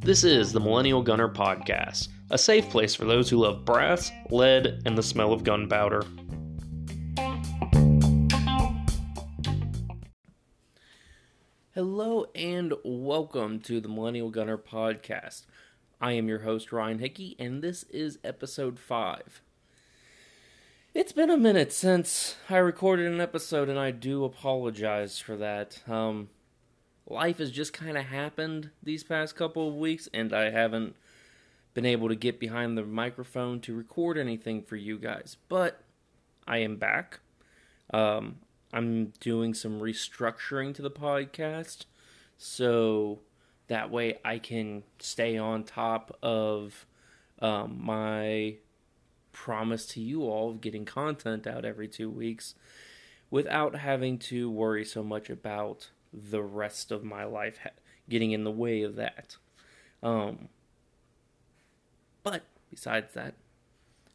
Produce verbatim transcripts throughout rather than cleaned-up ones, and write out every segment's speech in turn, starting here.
This is the Millenial Gunner Podcast, a safe place for those who love brass, lead, and the smell of gunpowder. Hello and welcome to the Millenial Gunner Podcast. I am your host, Ryan Hickey, and this is episode five. It's been a minute since I recorded an episode, and I do apologize for that. Um, life has just kind of happened these past couple of weeks, and I haven't been able to get behind the microphone to record anything for you guys. But I am back. Um, I'm doing some restructuring to the podcast, so that way I can stay on top of um, my promise to you all of getting content out every two weeks without having to worry so much about the rest of my life ha- getting in the way of that. Um, but besides that,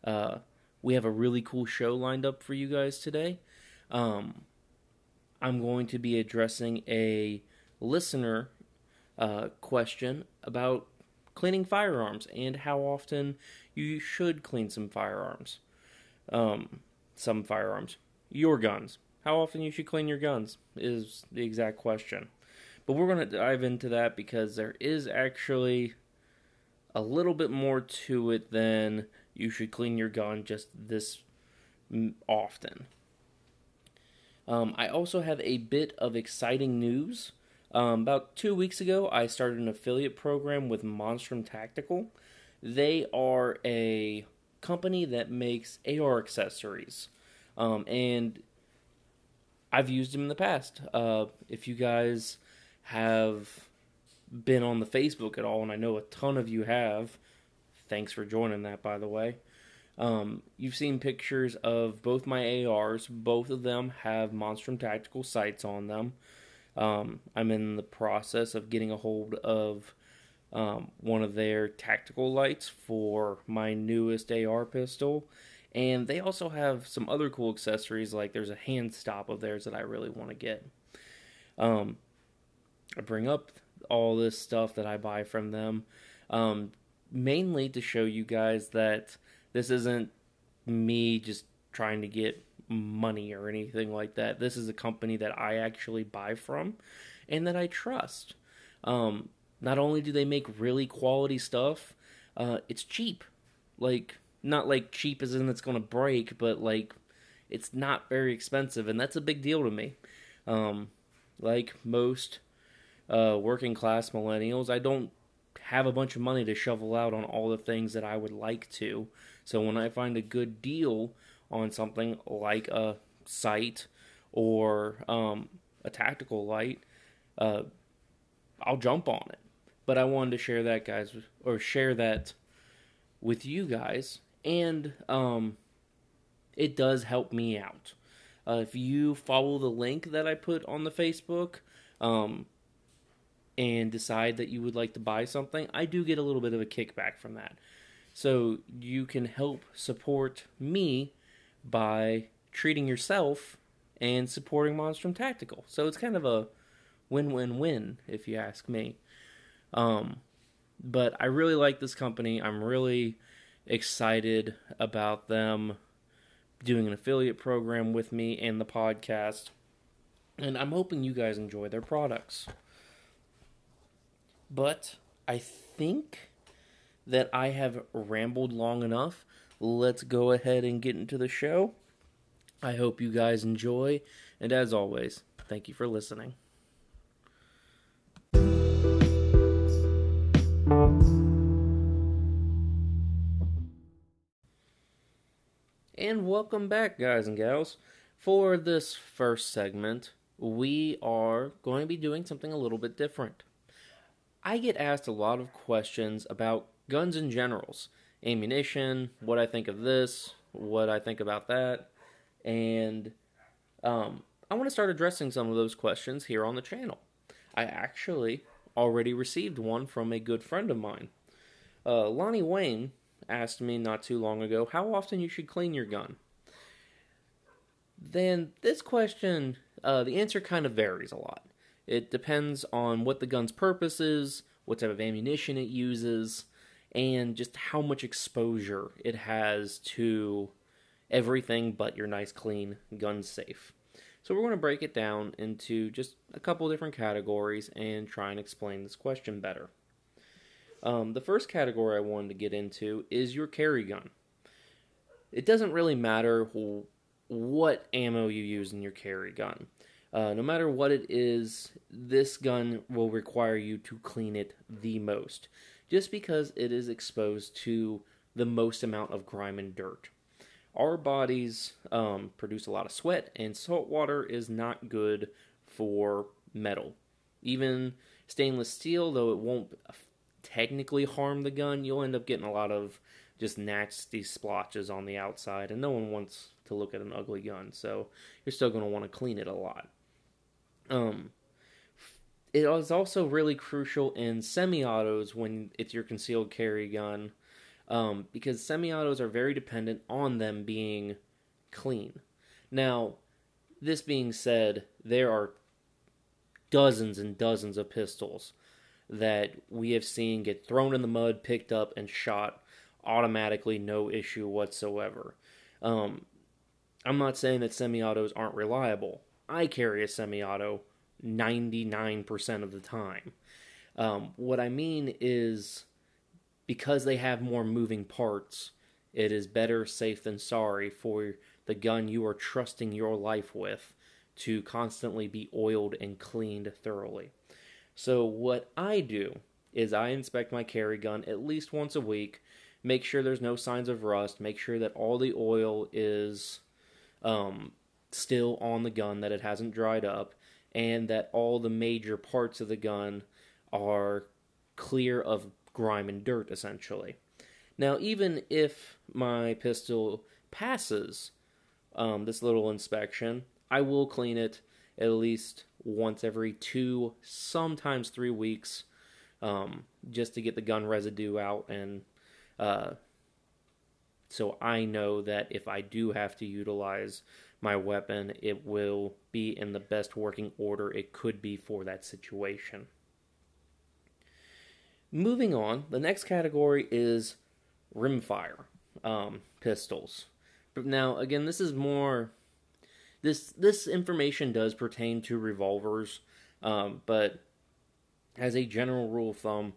uh, we have a really cool show lined up for you guys today. Um, I'm going to be addressing a listener uh, question about cleaning firearms and how often you should clean some firearms. Um, some firearms. Your guns. How often you should clean your guns is the exact question. But we're going to dive into that because there is actually a little bit more to it than you should clean your gun just this often. Um, I also have a bit of exciting news. Um, about two weeks ago, I started an affiliate program with Monstrum Tactical. They are a company that makes A R accessories, um, and I've used them in the past. Uh, if you guys have been on the Facebook at all, and I know a ton of you have, thanks for joining that, by the way, um, you've seen pictures of both my A Rs. Both of them have Monstrum Tactical sights on them. Um, I'm in the process of getting a hold of Um, one of their tactical lights for my newest A R pistol. And they also have some other cool accessories, like there's a hand stop of theirs that I really want to get. Um, I bring up all this stuff that I buy from them, um, mainly to show you guys that this isn't me just trying to get money or anything like that. This is a company that I actually buy from and that I trust. Um, Not only do they make really quality stuff, uh, it's cheap. Like, not like cheap as in it's going to break, but like, it's not very expensive, and that's a big deal to me. Um, like most uh, working class millennials, I don't have a bunch of money to shovel out on all the things that I would like to. So when I find a good deal on something like a sight or um, a tactical light, uh, I'll jump on it. But I wanted to share that, guys, or share that with you guys, and um, it does help me out. Uh, if you follow the link that I put on the Facebook um, and decide that you would like to buy something, I do get a little bit of a kickback from that. So you can help support me by treating yourself and supporting Monstrum Tactical. So it's kind of a win-win-win, if you ask me. Um, but I really like this company. I'm really excited about them doing an affiliate program with me and the podcast. And I'm hoping you guys enjoy their products. But I think that I have rambled long enough. Let's go ahead and get into the show. I hope you guys enjoy. And as always, thank you for listening. And welcome back, guys and gals. For this first segment, we are going to be doing something a little bit different. I get asked a lot of questions about guns in generals, ammunition, what I think of this, what I think about that, and um, I want to start addressing some of those questions here on the channel. I actually already received one from a good friend of mine. Uh, Lonnie Wayne asked me not too long ago how often you should clean your gun. Then this question, uh, the answer kind of varies a lot. It depends on what the gun's purpose is, what type of ammunition it uses, and just how much exposure it has to everything but your nice, clean gun safe. So we're going to break it down into just a couple different categories and try and explain this question better. Um, the first category I wanted to get into is your carry gun. It doesn't really matter who, what ammo you use in your carry gun. Uh, no matter what it is, this gun will require you to clean it the most, just because it is exposed to the most amount of grime and dirt. Our bodies um, produce a lot of sweat, and salt water is not good for metal. Even stainless steel, though it won't technically harm the gun, you'll end up getting a lot of just nasty splotches on the outside, and no one wants to look at an ugly gun, so you're still going to want to clean it a lot. Um, it is also really crucial in semi-autos when it's your concealed carry gun, Um, because semi-autos are very dependent on them being clean. Now, this being said, there are dozens and dozens of pistols that we have seen get thrown in the mud, picked up, and shot automatically, no issue whatsoever. Um, I'm not saying that semi-autos aren't reliable. I carry a semi-auto ninety-nine percent of the time. Um, what I mean is, because they have more moving parts, it is better safe than sorry for the gun you are trusting your life with to constantly be oiled and cleaned thoroughly. So what I do is I inspect my carry gun at least once a week, make sure there's no signs of rust, make sure that all the oil is um, still on the gun, that it hasn't dried up, and that all the major parts of the gun are clear of grime and dirt, essentially. Now, even if my pistol passes um, this little inspection, I will clean it at least once every two, sometimes three weeks, um, just to get the gun residue out, and uh, so I know that if I do have to utilize my weapon, it will be in the best working order it could be for that situation. Moving on, the next category is rimfire um, pistols. Now, again, this is more, this this information does pertain to revolvers, um, but as a general rule of thumb,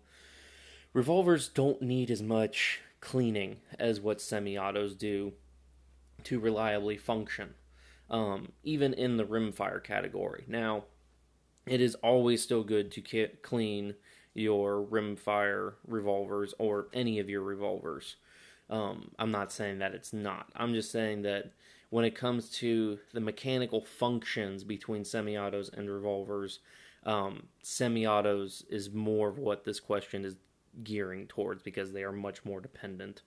revolvers don't need as much cleaning as what semi-autos do to reliably function, um, even in the rimfire category. Now, it is always still good to clean your rimfire revolvers, or any of your revolvers. Um, I'm not saying that it's not. I'm just saying that when it comes to the mechanical functions between semi-autos and revolvers, um, semi-autos is more of what this question is gearing towards, because they are much more dependent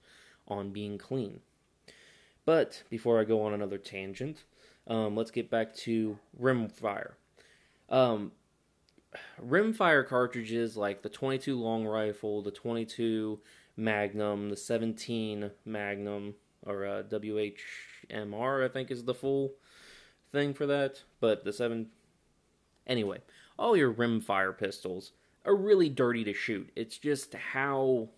on being clean. But before I go on another tangent, um, let's get back to rimfire. Um, Rimfire cartridges like the twenty-two long rifle, the twenty-two Magnum, the seventeen Magnum, or uh, W H M R, I think is the full thing for that. But the seven, anyway, all your rimfire pistols are really dirty to shoot. It's just how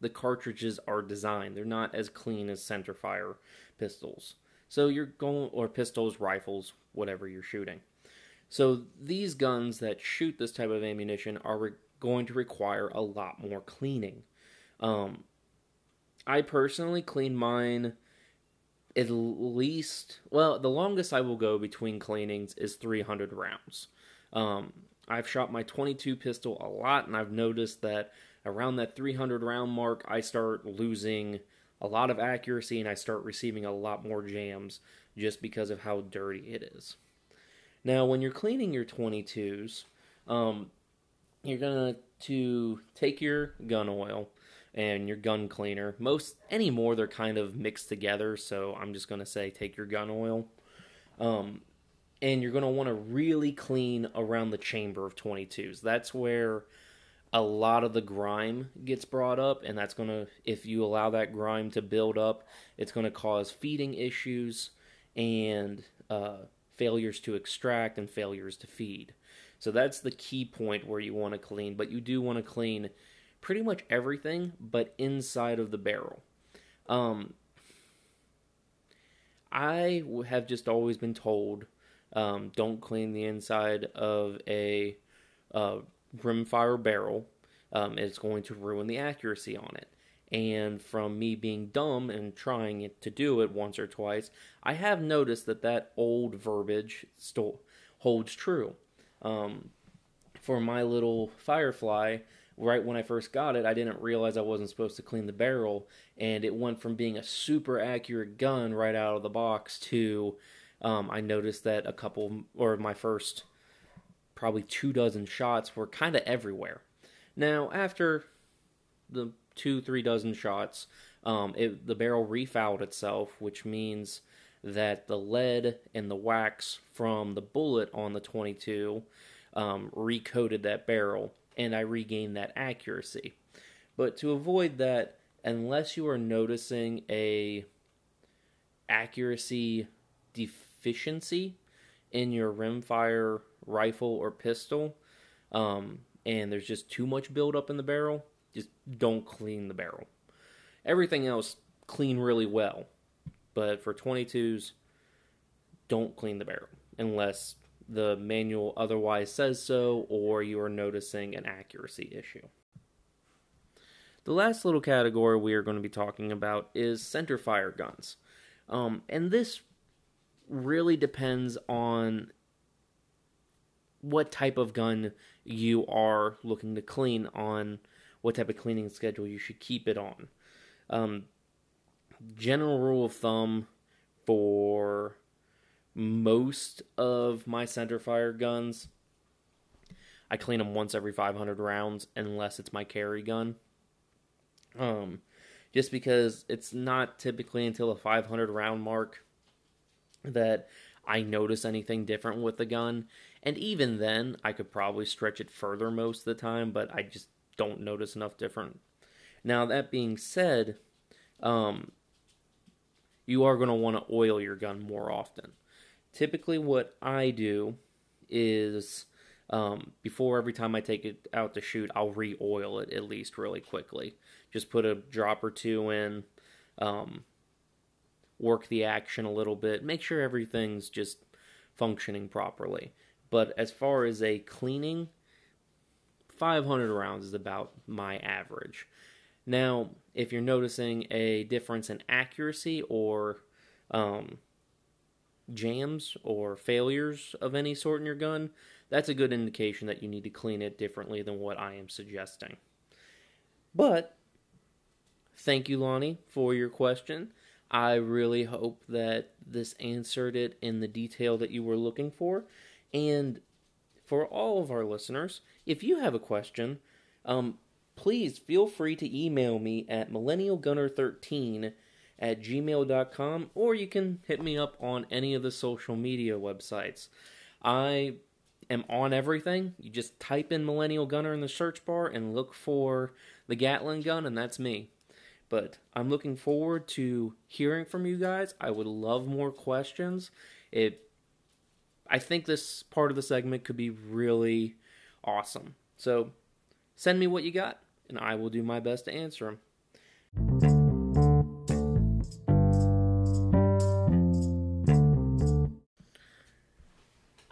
the cartridges are designed. They're not as clean as centerfire pistols. So you're going, or pistols, rifles, whatever you're shooting. So these guns that shoot this type of ammunition are re- going to require a lot more cleaning. Um, I personally clean mine at least, well, the longest I will go between cleanings is three hundred rounds. Um, I've shot my twenty-two pistol a lot, and I've noticed that around that three hundred round mark, I start losing a lot of accuracy, and I start receiving a lot more jams just because of how dirty it is. Now, when you're cleaning your twenty-twos, um, you're going to take your gun oil and your gun cleaner. Most anymore, they're kind of mixed together, so I'm just going to say take your gun oil. Um, and you're going to want to really clean around the chamber of twenty-twos. That's where a lot of the grime gets brought up, and that's going to, if you allow that grime to build up, it's going to cause feeding issues and Uh, failures to extract and failures to feed. So that's the key point where you want to clean, but you do want to clean pretty much everything but inside of the barrel. Um, I have just always been told, um, don't clean the inside of a uh, rimfire barrel. Um, it's going to ruin the accuracy on it. And from me being dumb and trying it to do it once or twice, I have noticed that that old verbiage still holds true. Um, for my little Firefly, right when I first got it, I didn't realize I wasn't supposed to clean the barrel, and it went from being a super accurate gun right out of the box to, um, I noticed that a couple, or my first probably two dozen shots were kind of everywhere. Now, after the two, three dozen shots, um, it, the barrel refouled itself, which means that the lead and the wax from the bullet on the twenty-two um, recoated that barrel, and I regained that accuracy. But to avoid that, unless you are noticing a accuracy deficiency in your rimfire rifle or pistol, um, and there's just too much buildup in the barrel, just don't clean the barrel. Everything else, clean really well. But for twenty-twos, don't clean the barrel unless the manual otherwise says so, or you are noticing an accuracy issue. The last little category we are going to be talking about is center fire guns. Um, and this really depends on what type of gun you are looking to clean on, what type of cleaning schedule you should keep it on. Um, general rule of thumb for most of my center fire guns, I clean them once every five hundred rounds, unless it's my carry gun. Um, just because it's not typically until the five hundred round mark that I notice anything different with the gun. And even then, I could probably stretch it further most of the time, but I just don't notice enough different. Now, that being said, um, you are going to want to oil your gun more often. Typically what I do is, um, before every time I take it out to shoot, I'll re-oil it at least really quickly. Just put a drop or two in, um, work the action a little bit, make sure everything's just functioning properly. But as far as a cleaning, five hundred rounds is about my average. Now, if you're noticing a difference in accuracy or um, jams or failures of any sort in your gun, that's a good indication that you need to clean it differently than what I am suggesting. But, thank you, Lonnie, for your question. I really hope that this answered it in the detail that you were looking for. And for all of our listeners, if you have a question, um, please feel free to email me at millenial gunner thirteen at gmail dot com, or you can hit me up on any of the social media websites. I am on everything. You just type in Millenial Gunner in the search bar and look for the Gatling gun, and that's me. But I'm looking forward to hearing from you guys. I would love more questions. It, I think this part of the segment could be really awesome. So send me what you got, and I will do my best to answer them.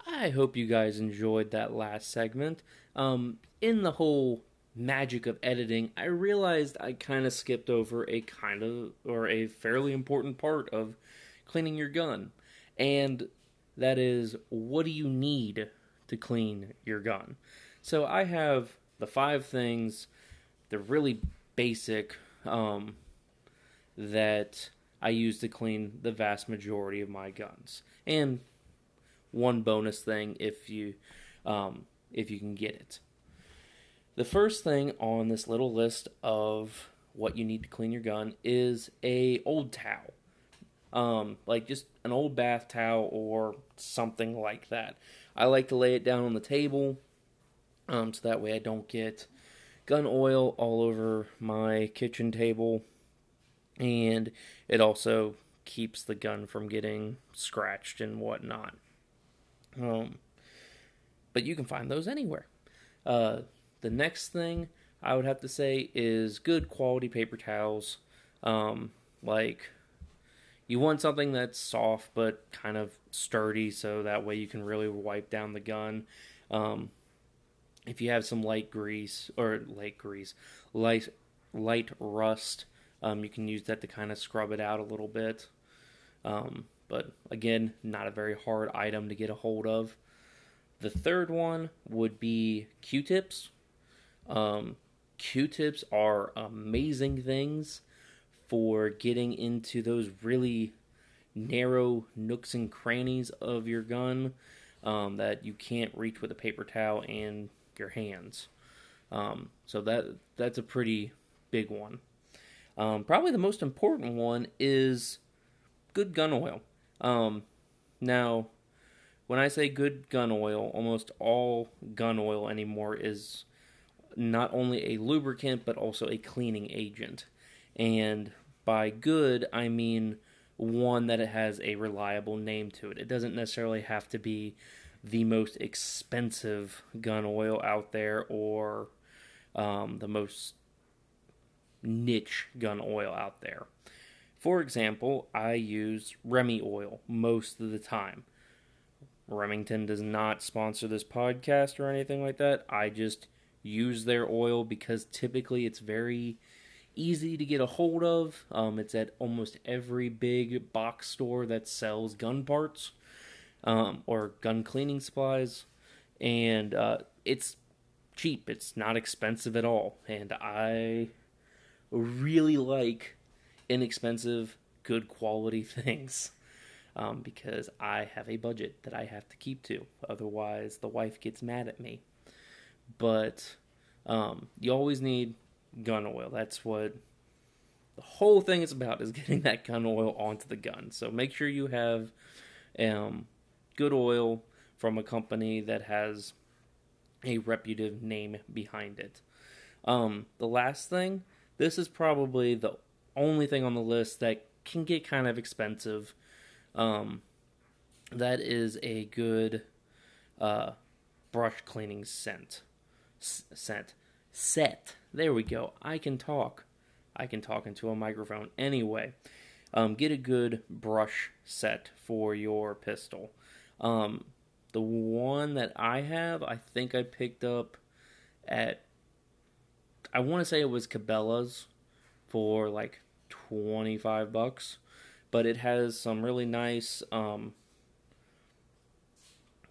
I hope you guys enjoyed that last segment. Um, in the whole magic of editing, I realized I kind of skipped over a kind of, or a fairly important part of cleaning your gun. And that is, what do you need to clean your gun? So I have the five things, they're really basic, um, that I use to clean the vast majority of my guns. And one bonus thing if you, um, if you can get it. The first thing on this little list of what you need to clean your gun is a old towel. Um, like just an old bath towel or something like that. I like to lay it down on the table, um, so that way I don't get gun oil all over my kitchen table, and it also keeps the gun from getting scratched and whatnot. Um, but you can find those anywhere. Uh, the next thing I would have to say is good quality paper towels. Um, like, you want something that's soft but kind of sturdy, so that way you can really wipe down the gun. Um, if you have some light grease, or light grease, light, light rust, um, you can use that to kind of scrub it out a little bit. Um, but again, not a very hard item to get a hold of. The third one would be Q-tips. Um, Q-tips are amazing things for getting into those really narrow nooks and crannies of your gun um, that you can't reach with a paper towel and your hands. Um, so that that's a pretty big one. Um, probably the most important one is good gun oil. Um, now... When I say good gun oil, almost all gun oil anymore is not only a lubricant, but also a cleaning agent. And by good, I mean one that it has a reliable name to it. It doesn't necessarily have to be the most expensive gun oil out there, or um, the most niche gun oil out there. For example, I use Remy oil most of the time. Remington does not sponsor this podcast or anything like that. I just use their oil because typically it's very easy to get a hold of. Um, it's at almost every big box store that sells gun parts um, or gun cleaning supplies. And uh, it's cheap. It's not expensive at all. And I really like inexpensive, good quality things. Um, because I have a budget that I have to keep to. Otherwise, the wife gets mad at me. But um, you always need gun oil. That's what the whole thing is about, is getting that gun oil onto the gun. So make sure you have um, good oil from a company that has a reputable name behind it. Um, the last thing, this is probably the only thing on the list that can get kind of expensive. Um, that is a good, uh, brush cleaning scent, S- scent, set, there we go, I can talk, I can talk into a microphone, anyway, um, get a good brush set for your pistol. Um, the one that I have, I think I picked up at, I want to say it was Cabela's for like twenty-five bucks. But it has some really nice um,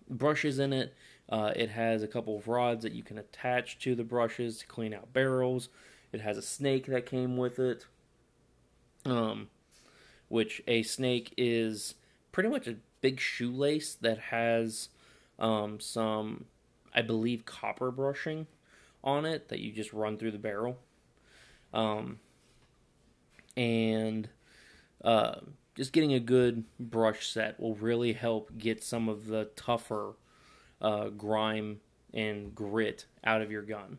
brushes in it. Uh, it has a couple of rods that you can attach to the brushes to clean out barrels. It has a snake that came with it, um, which a snake is pretty much a big shoelace that has um, some, I believe, copper brushing on it that you just run through the barrel. Um, and... Uh, just getting a good brush set will really help get some of the tougher uh, grime and grit out of your gun.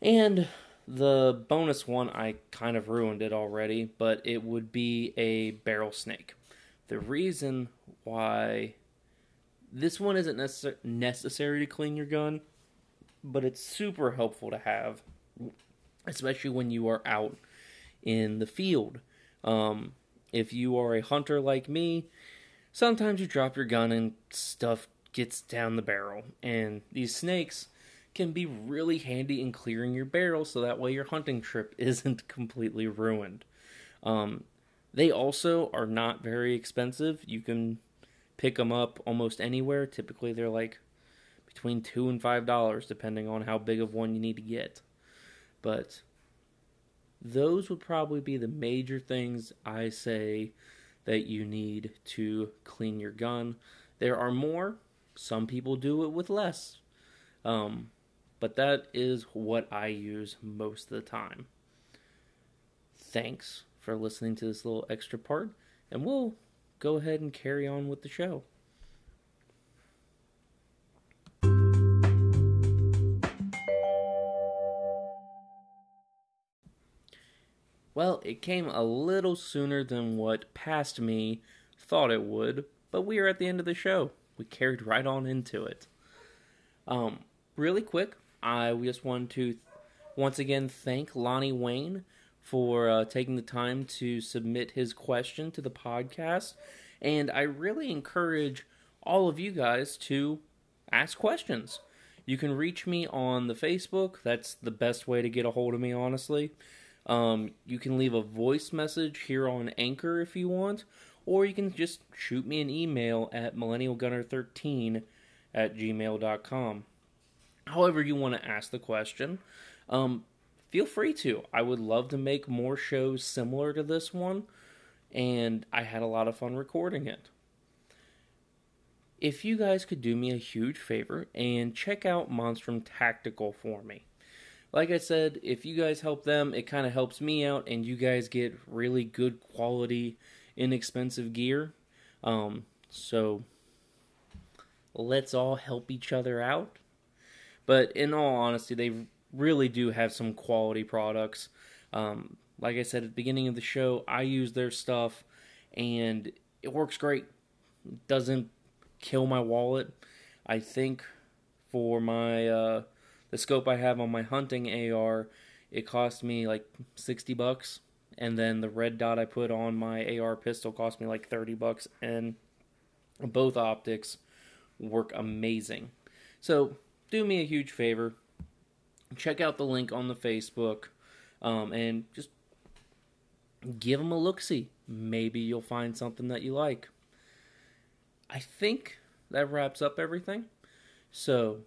And the bonus one, I kind of ruined it already, but it would be a barrel snake. The reason why this one isn't necessar- necessary to clean your gun, but it's super helpful to have, especially when you are out in the field. Um, if you are a hunter like me, sometimes you drop your gun and stuff gets down the barrel, and these snakes can be really handy in clearing your barrel, so that way your hunting trip isn't completely ruined. Um, they also are not very expensive. You can pick them up almost anywhere. Typically they're like between two and five dollars, depending on how big of one you need to get. But those would probably be the major things I say that you need to clean your gun. There are more. Some people do it with less. Um, but that is what I use most of the time. Thanks for listening to this little extra part, and we'll go ahead and carry on with the show. Well, it came a little sooner than what past me thought it would, but we are at the end of the show. We carried right on into it. Um, really quick, I just wanted to th- once again thank Lonnie Wayne for uh, taking the time to submit his question to the podcast. And I really encourage all of you guys to ask questions. You can reach me on the Facebook. That's the best way to get a hold of me, honestly. Um, you can leave a voice message here on Anchor if you want, or you can just shoot me an email at millennial gunner thirteen at gmail dot com. However you want to ask the question, um, feel free to. I would love to make more shows similar to this one, and I had a lot of fun recording it. If you guys could do me a huge favor and check out Monstrum Tactical for me. Like I said, if you guys help them, it kind of helps me out, and you guys get really good quality, inexpensive gear. Um, so, let's all help each other out. But in all honesty, they really do have some quality products. Um, like I said at the beginning of the show, I use their stuff, and it works great. It doesn't kill my wallet. I think for my uh, the scope I have on my hunting A R, it cost me like sixty bucks, and then the red dot I put on my A R pistol cost me like thirty bucks, and both optics work amazing. So do me a huge favor, check out the link on the Facebook, um, and just give them a look-see. Maybe you'll find something that you like. I think that wraps up everything. So,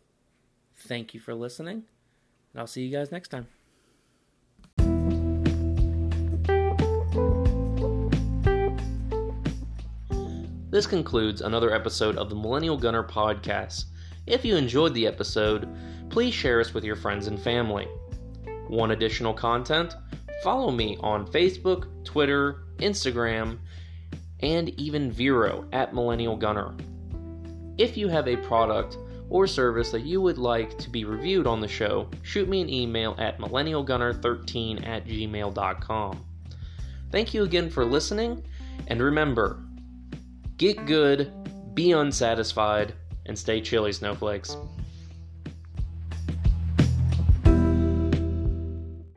thank you for listening, and I'll see you guys next time. This concludes another episode of the Millenial Gunner podcast. If you enjoyed the episode, please share us with your friends and family. Want additional content? Follow me on Facebook, Twitter, Instagram, and even Vero at Millenial Gunner. If you have a product or service that you would like to be reviewed on the show, shoot me an email at millennial gunner thirteen at gmail dot com. Thank you again for listening, and remember, get good, be unsatisfied, and stay chilly, snowflakes.